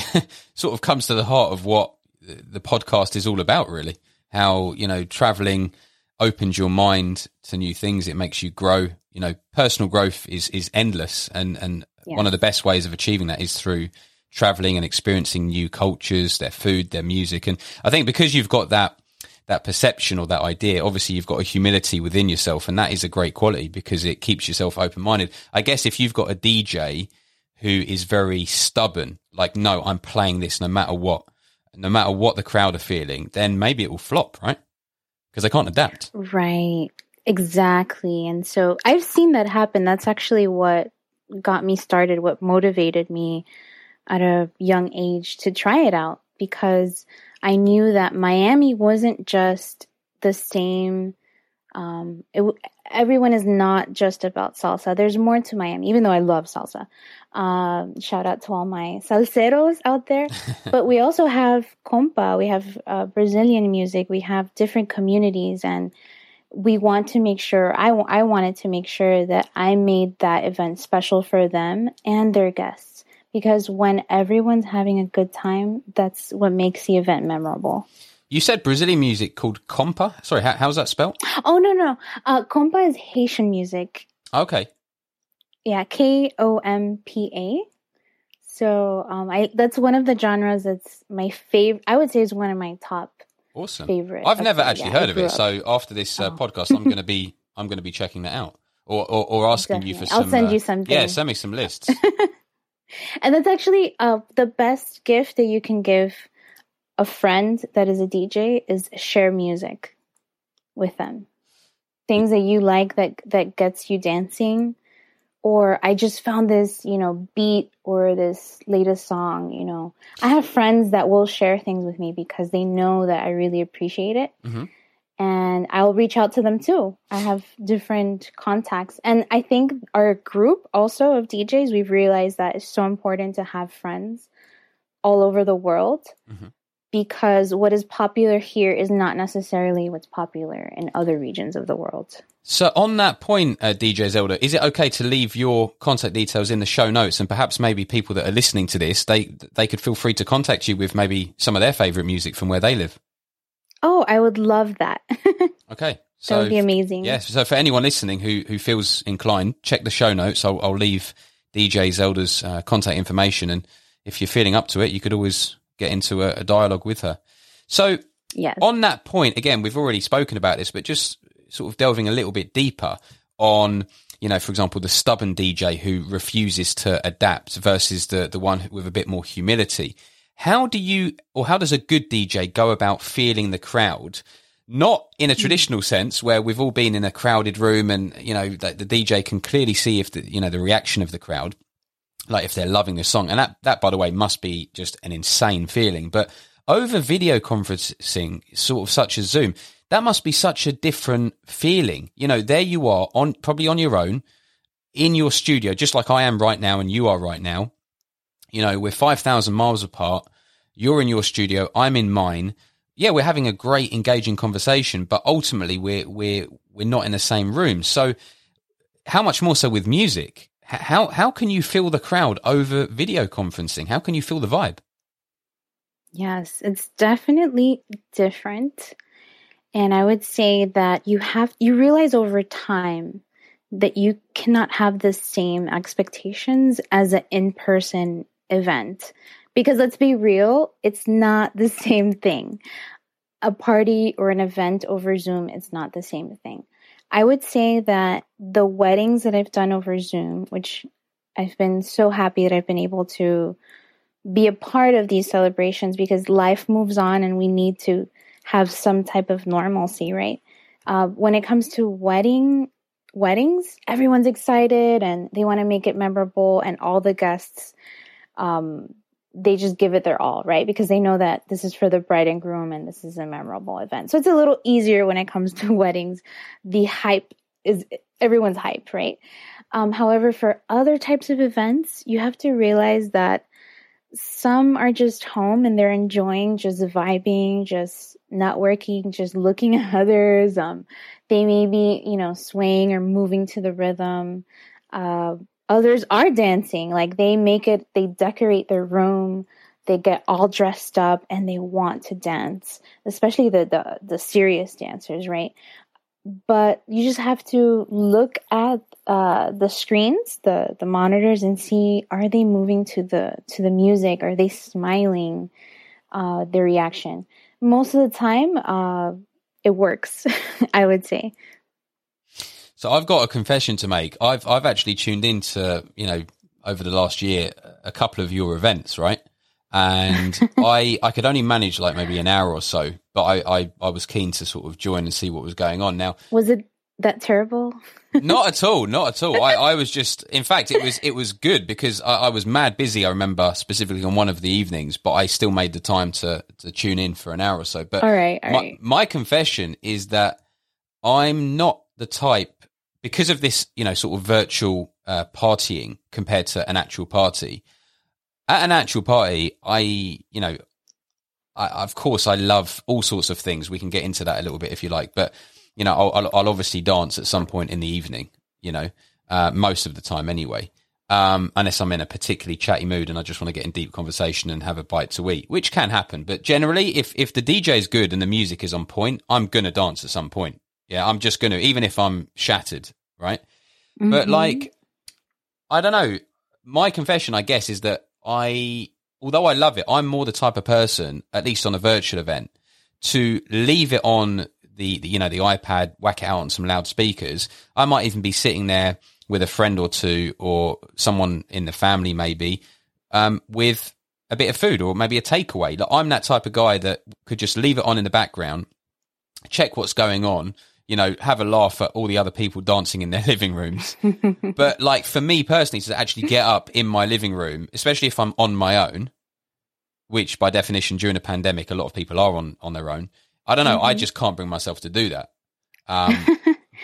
sort of comes to the heart of what the podcast is all about, really. How, you know, traveling opens your mind to new things. It makes you grow. You know, personal growth is, is endless. And, and yeah. one of the best ways of achieving that is through traveling and experiencing new cultures, their food, their music. And I think because you've got that, that perception or that idea, obviously you've got a humility within yourself. And that is a great quality because it keeps yourself open-minded. I guess if you've got a D J who is very stubborn, like, no, I'm playing this no matter what, no matter what the crowd are feeling, then maybe it will flop, right? Because they can't adapt. Right. Exactly. And so I've seen that happen. That's actually what got me started, what motivated me at a young age to try it out, because I knew that Miami wasn't just the same. Um, it, everyone is not just about salsa. There's more to Miami, even though I love salsa. Um, shout out to all my salseros out there. But we also have compa. We have uh, Brazilian music. We have different communities, and we want to make sure, I, w- I wanted to make sure that I made that event special for them and their guests, because when everyone's having a good time, that's what makes the event memorable. You said Brazilian music called compa? Sorry, how, how's that spelled? Oh, no, no. Uh, compa is Haitian music. Okay. Yeah, K O M P A. So um, I that's one of the genres that's my favorite. I would say is one of my top Awesome. Favorite. I've never actually yeah, heard of it. Up. So after this uh, oh. podcast, I'm going to be, I'm going to be checking that out or, or, or asking Definitely. You for some, I'll send uh, you something. Yeah. Send me some lists. And that's actually uh, the best gift that you can give a friend that is a D J is share music with them. Things that you like that, that gets you dancing, or I just found this, you know, beat or this latest song, you know. I have friends that will share things with me because they know that I really appreciate it. Mm-hmm. And I'll reach out to them too. I have different contacts. And I think our group also of D Js, we've realized that it's so important to have friends all over the world mm-hmm. because what is popular here is not necessarily what's popular in other regions of the world. So on that point, uh, D J Zelda, is it okay to leave your contact details in the show notes, and perhaps maybe people that are listening to this, they they could feel free to contact you with maybe some of their favorite music from where they live? Oh, I would love that. Okay. So, that would be amazing. Yes. Yeah, so for anyone listening who, who feels inclined, check the show notes. I'll, I'll leave D J Zelda's uh, contact information. And if you're feeling up to it, you could always get into a, a dialogue with her. So yes. On that point, again, we've already spoken about this, but just sort of delving a little bit deeper on, you know, for example, the stubborn D J who refuses to adapt versus the, the one with a bit more humility. How do you, or how does a good D J go about feeling the crowd? Not in a traditional sense where we've all been in a crowded room and, you know, the, the D J can clearly see if the, you know, the reaction of the crowd, like if they're loving the song. And that, that, by the way, must be just an insane feeling. But over video conferencing, sort of such as Zoom, that must be such a different feeling. You know, there you are on probably on your own in your studio, just like I am right now and you are right now. You know, we're five thousand miles apart. You're in your studio. I'm in mine. Yeah, we're having a great, engaging conversation, but ultimately we're we're we're not in the same room. So, how much more so with music? How how can you feel the crowd over video conferencing? How can you feel the vibe? Yes, it's definitely different, and I would say that you have you realize over time that you cannot have the same expectations as an in-person event. Because let's be real, it's not the same thing. A party or an event over Zoom, it's not the same thing. I would say that the weddings that I've done over Zoom, which I've been so happy that I've been able to be a part of these celebrations because life moves on and we need to have some type of normalcy, right? Uh, when it comes to wedding weddings, everyone's excited and they want to make it memorable, and all the guests... Um, they just give it their all, right? Because they know that this is for the bride and groom and this is a memorable event. So it's a little easier when it comes to weddings. The hype is, everyone's hyped, right? Um, however, for other types of events, you have to realize that some are just home and they're enjoying, just vibing, just networking, just looking at others. Um, they may be, you know, swaying or moving to the rhythm. Uh, Others are dancing, like they make it, they decorate their room, they get all dressed up and they want to dance, especially the, the, the serious dancers, right? But you just have to look at uh, the screens, the, the monitors and see, are they moving to the, to the music? Are they smiling? Uh, their reaction? Most of the time, uh, it works, I would say. So I've got a confession to make. I've I've actually tuned into, you know, over the last year, a couple of your events, right? And I I could only manage like maybe an hour or so, but I, I, I was keen to sort of join and see what was going on. Now, was it that terrible? Not at all, not at all. I, I was just, in fact, it was it was good because I, I was mad busy, I remember, specifically on one of the evenings, but I still made the time to, to tune in for an hour or so. But all right, all my, right. my confession is that I'm not the type, because of this, you know, sort of virtual uh, partying compared to an actual party. At an actual party, I, you know, I, of course, I love all sorts of things. We can get into that a little bit if you like, but, you know, I'll, I'll, I'll obviously dance at some point in the evening, you know, uh, most of the time anyway, um, unless I'm in a particularly chatty mood and I just want to get in deep conversation and have a bite to eat, which can happen. But generally, if, if the D J is good and the music is on point, I'm going to dance at some point. Yeah, I'm just going to, even if I'm shattered, right? Mm-hmm. But like, I don't know. My confession, I guess, is that I, although I love it, I'm more the type of person, at least on a virtual event, to leave it on the, the you know, the iPad, whack it out on some loudspeakers. I might even be sitting there with a friend or two or someone in the family maybe um, with a bit of food or maybe a takeaway. Like, I'm that type of guy that could just leave it on in the background, check what's going on, you know, have a laugh at all the other people dancing in their living rooms. But like for me personally, to actually get up in my living room, especially if I'm on my own, which by definition during a pandemic, a lot of people are on, on their own. I don't know. Mm-hmm. I just can't bring myself to do that. Um,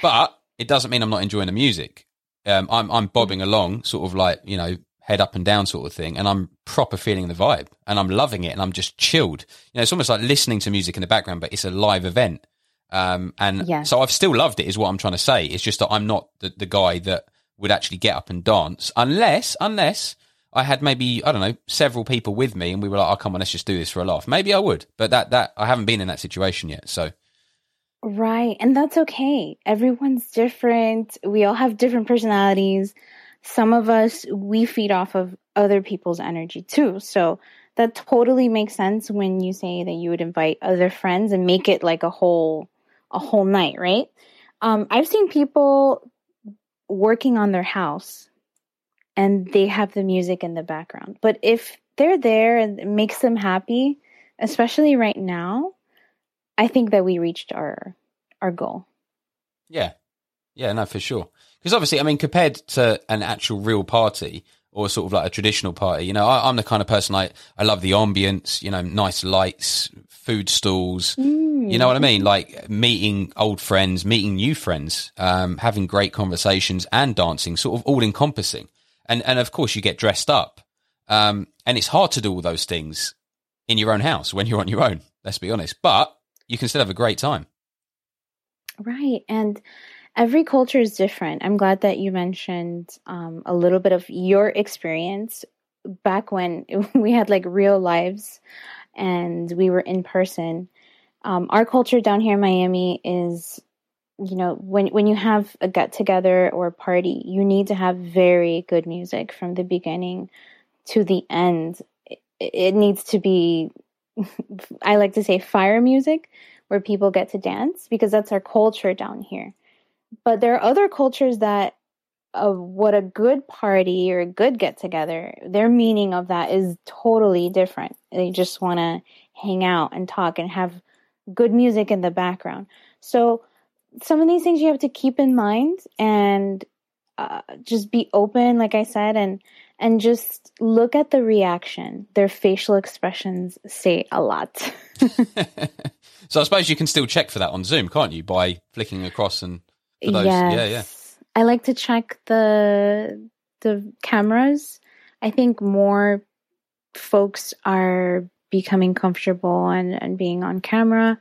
but it doesn't mean I'm not enjoying the music. Um, I'm, I'm bobbing along sort of like, you know, head up and down sort of thing. And I'm proper feeling the vibe and I'm loving it. And I'm just chilled. You know, it's almost like listening to music in the background, but it's a live event. Um, and yeah. So I've still loved it is what I'm trying to say. It's just that I'm not the, the guy that would actually get up and dance unless, unless I had maybe, I don't know, several people with me and we were like, oh, come on, let's just do this for a laugh. Maybe I would, but that, that I haven't been in that situation yet. So. Right. And that's okay. Everyone's different. We all have different personalities. Some of us, we feed off of other people's energy too. So that totally makes sense when you say that you would invite other friends and make it like a whole, a whole night, right? Um, I've seen people working on their house and they have the music in the background. But if they're there and it makes them happy, especially right now, I think that we reached our our goal. Yeah. Yeah, no, for sure. Because obviously, I mean, compared to an actual real party or sort of like a traditional party, you know, I, I'm the kind of person, I, I love the ambience, you know, nice lights, food stalls, mm. you know what I mean? Like meeting old friends, meeting new friends, um, having great conversations and dancing, sort of all encompassing. And, and of course you get dressed up. Um, and it's hard to do all those things in your own house when you're on your own, let's be honest, but you can still have a great time. Right. And every culture is different. I'm glad that you mentioned um, a little bit of your experience back when we had like real lives and we were in person. Um, our culture down here in Miami is, you know, when, when you have a get together or a party, you need to have very good music from the beginning to the end. It, it needs to be, I like to say fire music, where people get to dance, because that's our culture down here. But there are other cultures that of what a good party or a good get together, their meaning of that is totally different. They just want to hang out and talk and have good music in the background. So some of these things you have to keep in mind and uh, just be open, like I said, and and just look at the reaction. Their facial expressions say a lot. So I suppose you can still check for that on Zoom, can't you? By flicking across and for those. Yes. Yeah, yeah. I like to check the the cameras. I think more folks are becoming comfortable and, and being on camera,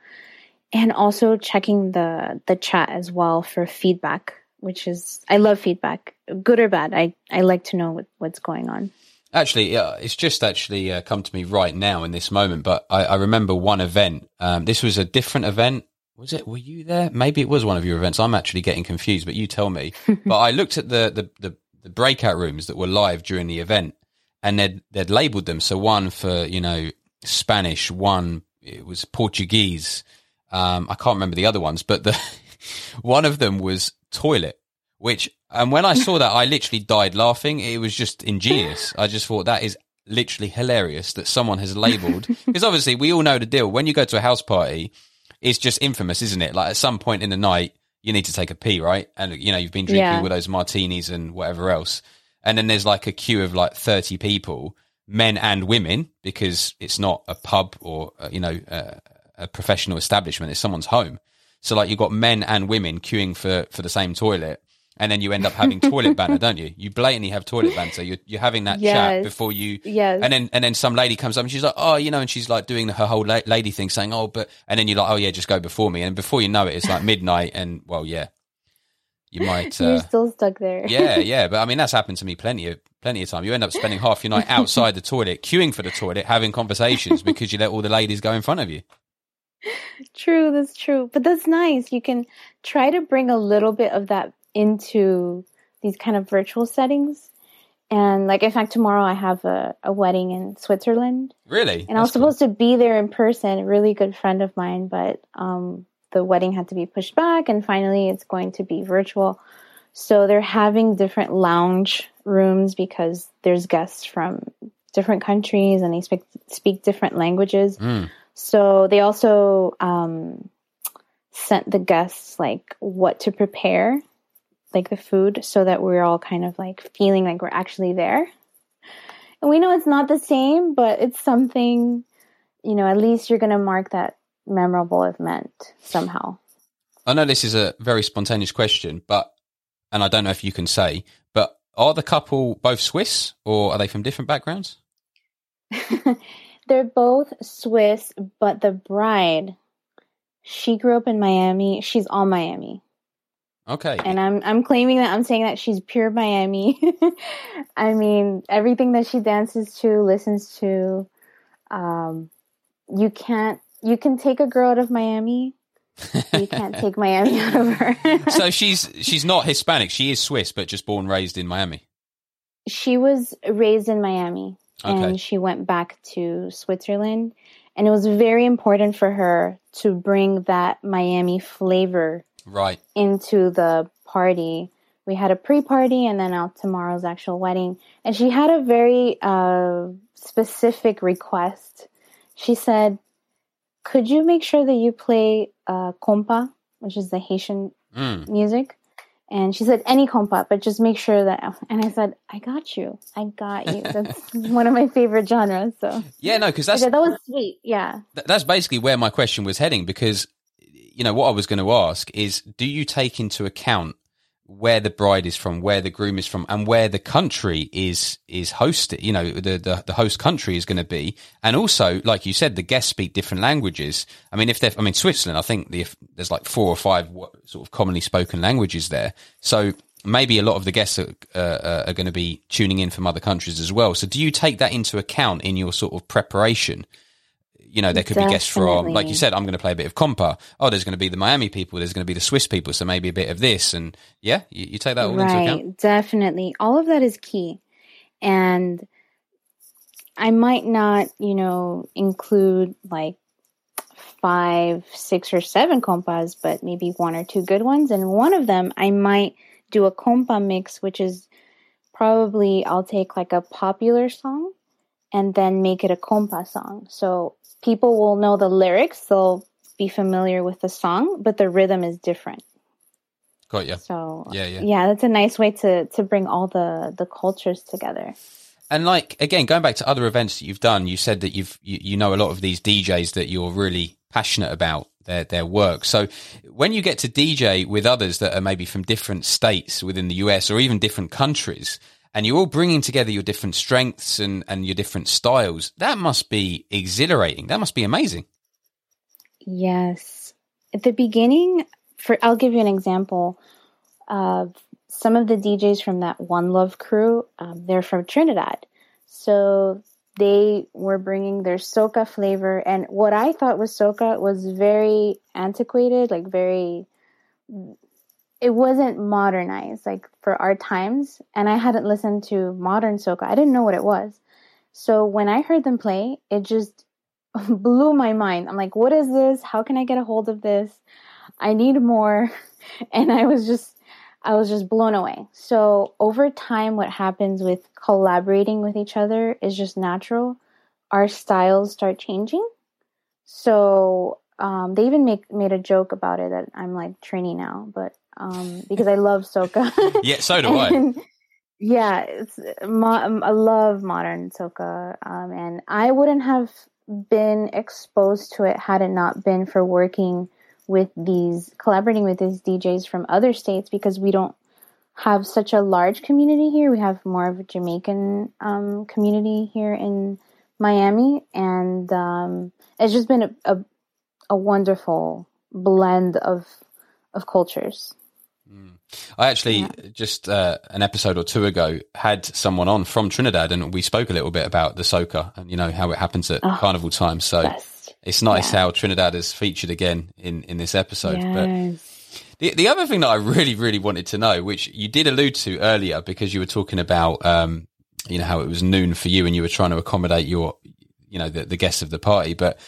and also checking the, the chat as well for feedback, which is, I love feedback, good or bad. I, I like to know what, what's going on. Actually, uh, it's just actually uh, come to me right now in this moment, but I, I remember one event. Um, this was a different event. Was it? Were you there? Maybe it was one of your events. I'm actually getting confused, but you tell me. But I looked at the, the, the, the breakout rooms that were live during the event, and they'd, they'd labeled them. So one for, you know, Spanish, one, it was Portuguese. Um, I can't remember the other ones, but the one of them was toilet, which, and when I saw that, I literally died laughing. It was just ingenious. I just thought that is literally hilarious that someone has labeled, because obviously we all know the deal. When you go to a house party, it's just infamous, isn't it? Like at some point in the night, you need to take a pee, right? And, you know, you've been drinking yeah. all those martinis and whatever else. And then there's like a queue of like thirty people, men and women, because it's not a pub or, uh, you know, uh, a professional establishment. It's someone's home. So like you've got men and women queuing for, for the same toilet. And then you end up having toilet banter, don't you? You blatantly have toilet banter. You're, you're having that yes. chat before you, yes. and then and then some lady comes up and she's like, oh, you know, and she's like doing her whole la- lady thing, saying, oh, but, and then you're like, oh yeah, just go before me. And before you know it, it's like midnight, and well, yeah, you might. Uh, you're still stuck there. yeah, yeah, but I mean, that's happened to me plenty of plenty of time. You end up spending half your night outside the toilet, queuing for the toilet, having conversations because you let all the ladies go in front of you. True, that's true, but that's nice. You can try to bring a little bit of that into these kind of virtual settings. And like, in fact, tomorrow I have a, a wedding in Switzerland. Really? And That's I was supposed cool. to be there in person, a really good friend of mine, but um, the wedding had to be pushed back and finally it's going to be virtual. So they're having different lounge rooms because there's guests from different countries and they speak, speak different languages. Mm. So they also um, sent the guests like what to prepare, like the food, so that we're all kind of like feeling like we're actually there. And we know it's not the same, but it's something, you know, at least you're going to mark that memorable event somehow. I know this is a very spontaneous question, but, and I don't know if you can say, but are the couple both Swiss or are they from different backgrounds? They're both Swiss, but the bride, she grew up in Miami. She's all Miami. Okay. And I'm I'm claiming that I'm saying that she's pure Miami. I mean, everything that she dances to, listens to, um, you can't you can take a girl out of Miami. You can't take Miami out of her. So she's she's not Hispanic. She is Swiss, but just born raised in Miami. She was raised in Miami, okay. And she went back to Switzerland, and it was very important for her to bring that Miami flavor right into the party. We had a pre-party, and then out tomorrow's actual wedding. And she had a very uh, specific request. She said, "Could you make sure that you play uh, compa, which is the Haitian mm. music?" And she said, "Any compa, but just make sure that." And I said, "I got you. I got you." That's one of my favorite genres. So yeah, no, because that's said, that was sweet. Yeah, th- that's basically where my question was heading. Because you know what I was going to ask is, do you take into account where the bride is from, where the groom is from, and where the country is is hosted? You know, the the, the host country is going to be, and also, like you said, the guests speak different languages. I mean, if they're, I mean, Switzerland, I think the, if there's like four or five sort of commonly spoken languages there. So maybe a lot of the guests are, uh, are going to be tuning in from other countries as well. So do you take that into account in your sort of preparation? You know, there could Definitely. Be guests from, like you said, I'm going to play a bit of compa. Oh, there's going to be the Miami people. There's going to be the Swiss people. So maybe a bit of this. And yeah, you, you take that all right, into account. Definitely. All of that is key. And I might not, you know, include like five, six or seven compas, but maybe one or two good ones. And one of them, I might do a compa mix, which is probably I'll take like a popular song and then make it a compa song. So people will know the lyrics, they'll be familiar with the song, but the rhythm is different. Got you. So yeah, yeah. yeah, that's a nice way to to bring all the, the cultures together. And like, again, going back to other events that you've done, you said that you've you, you know a lot of these D Js that you're really passionate about their their work. So when you get to D J with others that are maybe from different states within the U S or even different countries, and you're all bringing together your different strengths and, and your different styles, that must be exhilarating. That must be amazing. Yes. At the beginning, for I'll give you an example of some of the D Js from that One Love crew. Um, they're from Trinidad. So they were bringing their soca flavor. And what I thought was soca was very antiquated, like very... it wasn't modernized, like, for our times. And I hadn't listened to modern soca. I didn't know what it was. So when I heard them play, it just blew my mind. I'm like, what is this? How can I get a hold of this? I need more. And I was just, I was just blown away. So over time, what happens with collaborating with each other is just natural. Our styles start changing. So um, they even make, made a joke about it that I'm, like, trainee now, but Um, because I love soca. Yeah, so do and, I. Yeah, it's mo- I love modern soca, um, and I wouldn't have been exposed to it had it not been for working with these, collaborating with these D Js from other states, because we don't have such a large community here. We have more of a Jamaican um, community here in Miami, and um, it's just been a, a, a wonderful blend of of cultures. I actually yeah. just uh, an episode or two ago had someone on from Trinidad, and we spoke a little bit about the soca and you know how it happens at oh, carnival time. So best. It's nice yeah. how Trinidad is featured again in, in this episode. Yes. But the the other thing that I really really wanted to know, which you did allude to earlier, because you were talking about um, you know how it was noon for you and you were trying to accommodate your you know the, the guests of the party, but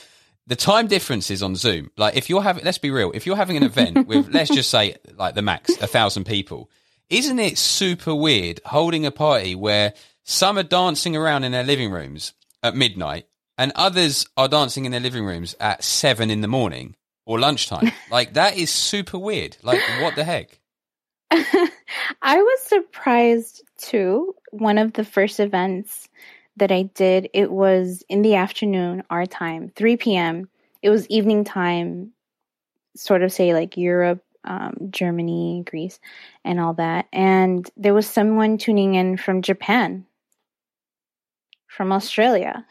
the time difference is on Zoom. Like if you're having, let's be real, if you're having an event with, let's just say like the max, a thousand people, isn't it super weird holding a party where some are dancing around in their living rooms at midnight and others are dancing in their living rooms at seven in the morning or lunchtime? Like that is super weird. Like what the heck? I was surprised too. One of the first events that I did, it was in the afternoon, our time, three p.m. It was evening time, sort of say like Europe, um, Germany, Greece, and all that. And there was someone tuning in from Japan, from Australia.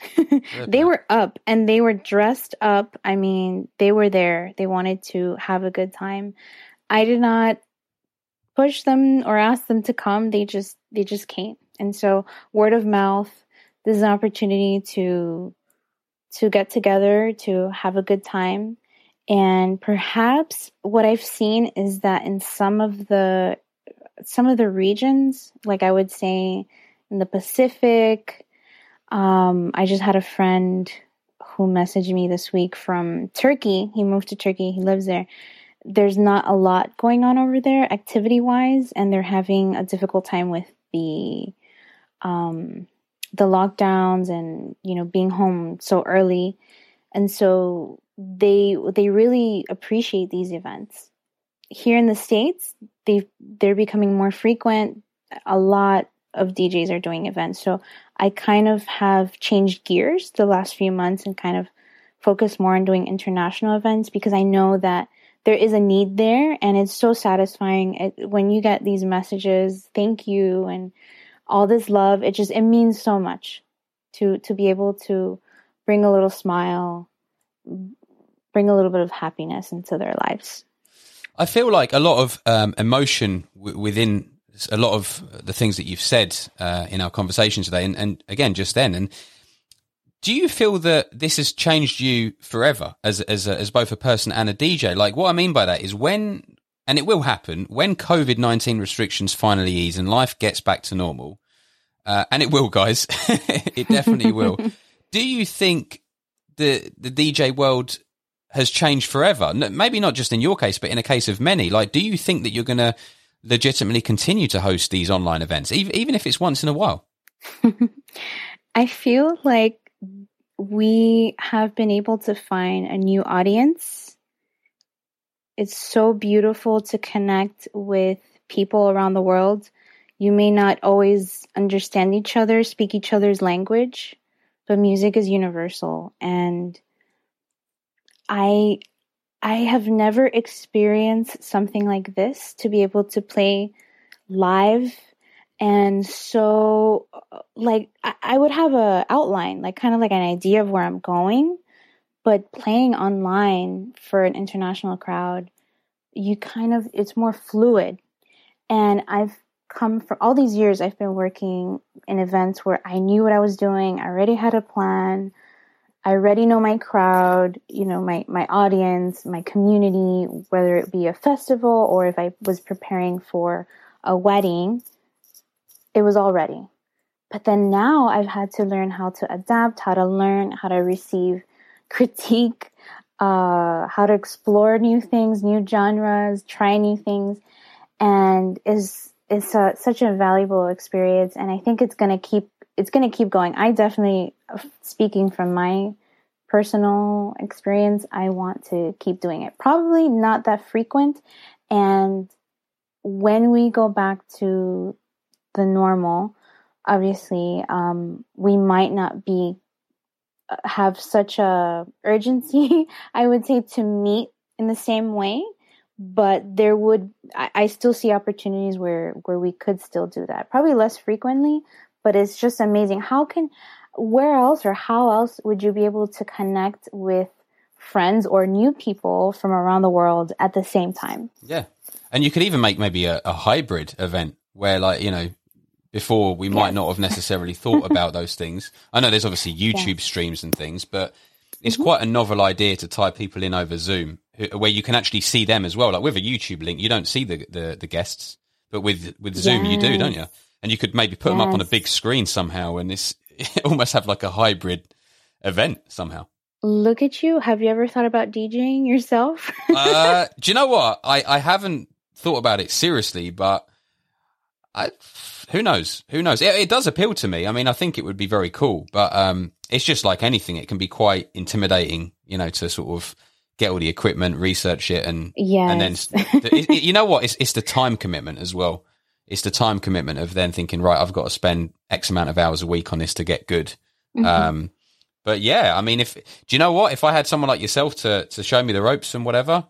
They were up and they were dressed up. I mean, they were there. They wanted to have a good time. I did not push them or ask them to come, they just they just came. And so word of mouth, this is an opportunity to to get together, to have a good time. And perhaps what I've seen is that in some of the some of the regions, like I would say in the Pacific, um, I just had a friend who messaged me this week from Turkey. He moved to Turkey. He lives there. There's not a lot going on over there activity-wise, and they're having a difficult time with the um, the lockdowns and, you know, being home so early. And so they they really appreciate these events. Here in the States, they they're becoming more frequent. A lot of D Js are doing events. So I kind of have changed gears the last few months and kind of focused more on doing international events, because I know that there is a need there, and it's so satisfying it, when you get these messages, thank you, and all this love. It just, it means so much to to be able to bring a little smile, bring a little bit of happiness into their lives. I feel like a lot of um, emotion w- within a lot of the things that you've said uh, in our conversation today, and, and again, just then. And do you feel that this has changed you forever as as a, as both a person and a D J? Like, what I mean by that is when, and it will happen, when COVID nineteen restrictions finally ease and life gets back to normal, uh, and it will, guys, it definitely will. Do you think the the D J world has changed forever? No, maybe not just in your case, but in a case of many. Like, do you think that you're going to legitimately continue to host these online events, even, even if it's once in a while? I feel like we have been able to find a new audience. It's so beautiful to connect with people around the world. You may not always understand each other, speak each other's language, but music is universal. And I I have never experienced something like this, to be able to play live. And so, like, I, I would have a outline, like kind of like an idea of where I'm going, but playing online for an international crowd, you kind of, it's more fluid. And I've come from all these years, I've been working in events where I knew what I was doing. I already had a plan. I already know my crowd, you know, my, my audience, my community, whether it be a festival or if I was preparing for a wedding, it was all ready. But then now I've had to learn how to adapt, how to learn, how to receive critique, uh, how to explore new things, new genres, try new things. And is it's a, such a valuable experience. And I think it's going to keep It's going to keep going. I definitely, speaking from my personal experience, I want to keep doing it. Probably not that frequent. And when we go back to the normal, obviously, um, we might not be have such a urgency, I would say, to meet in the same way. But there would, I, I still see opportunities where, where we could still do that. Probably less frequently, but it's just amazing. How can, where else or how else would you be able to connect with friends or new people from around the world at the same time? Yeah. And you could even make maybe a, a hybrid event where, like, you know, before we might yeah. not have necessarily thought about those things. I know there's obviously YouTube yeah. streams and things, but it's mm-hmm. quite a novel idea to tie people in over Zoom where you can actually see them as well. Like with a YouTube link, you don't see the, the, the guests, but with, with Zoom yes. you do, don't you? And you could maybe put yes. them up on a big screen somehow, and this almost have like a hybrid event somehow. Look at you. Have you ever thought about DJing yourself? uh, do you know what? I, I haven't thought about it seriously, but I, who knows? Who knows? It, it does appeal to me. I mean, I think it would be very cool, but um, it's just like anything. It can be quite intimidating, you know, to sort of get all the equipment, research it, and, yes. and then, the, it, you know what? It's, it's the time commitment as well. It's the time commitment of then thinking, right, I've got to spend X amount of hours a week on this to get good. Mm-hmm. Um, but yeah, I mean, if, do you know what? If I had someone like yourself to to show me the ropes and whatever,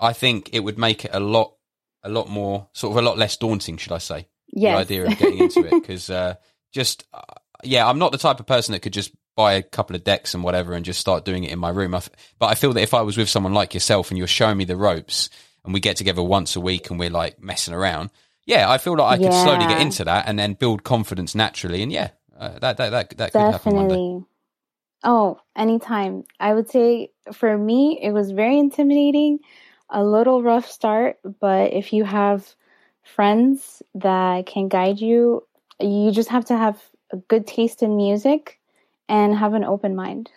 I think it would make it a lot, a lot more, sort of a lot less daunting, should I say? Yes. The idea of getting into it. Because uh, just, uh, yeah, I'm not the type of person that could just buy a couple of decks and whatever and just start doing it in my room. I f- but I feel that if I was with someone like yourself and you're showing me the ropes and we get together once a week and we're like messing around, yeah, I feel like I yeah. could slowly get into that and then build confidence naturally. And yeah, uh, that, that, that, that could happen one day. Oh, anytime. I would say for me, it was very intimidating, a little rough start, but if you have friends that can guide you, you just have to have a good taste in music and have an open mind.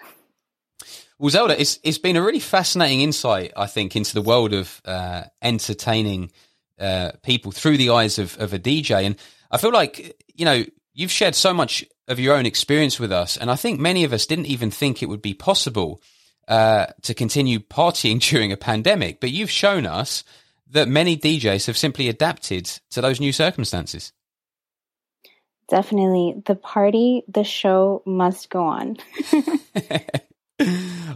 Well, Zelda, it's it's been a really fascinating insight, I think, into the world of uh, entertaining uh, people through the eyes of, of a D J. And I feel like, you know, you've shared so much of your own experience with us, and I think many of us didn't even think it would be possible uh, to continue partying during a pandemic. But you've shown us that many D Js have simply adapted to those new circumstances. Definitely. The party, the show must go on.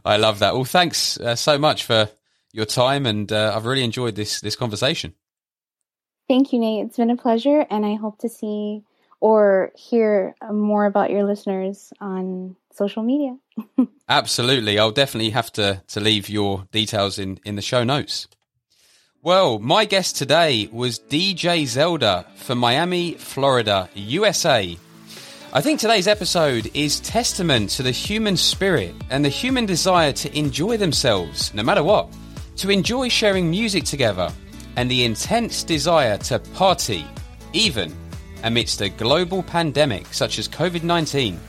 I love that. Well, thanks uh, so much for your time, and uh, I've really enjoyed this this conversation. Thank you, Nate. It's been a pleasure, and I hope to see or hear more about your listeners on social media. Absolutely. I'll definitely have to, to leave your details in, in the show notes. Well, my guest today was D J Zelda from Miami, Florida, U S A. I think today's episode is testament to the human spirit and the human desire to enjoy themselves, no matter what, to enjoy sharing music together, and the intense desire to party, even amidst a global pandemic such as covid nineteen.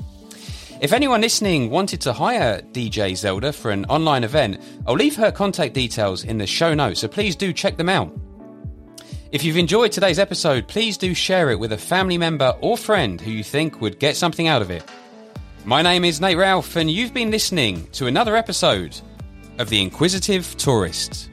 If anyone listening wanted to hire D J Zelda for an online event, I'll leave her contact details in the show notes, so please do check them out. If you've enjoyed today's episode, please do share it with a family member or friend who you think would get something out of it. My name is Nate Ralph, and you've been listening to another episode of The Inquisitive Tourist.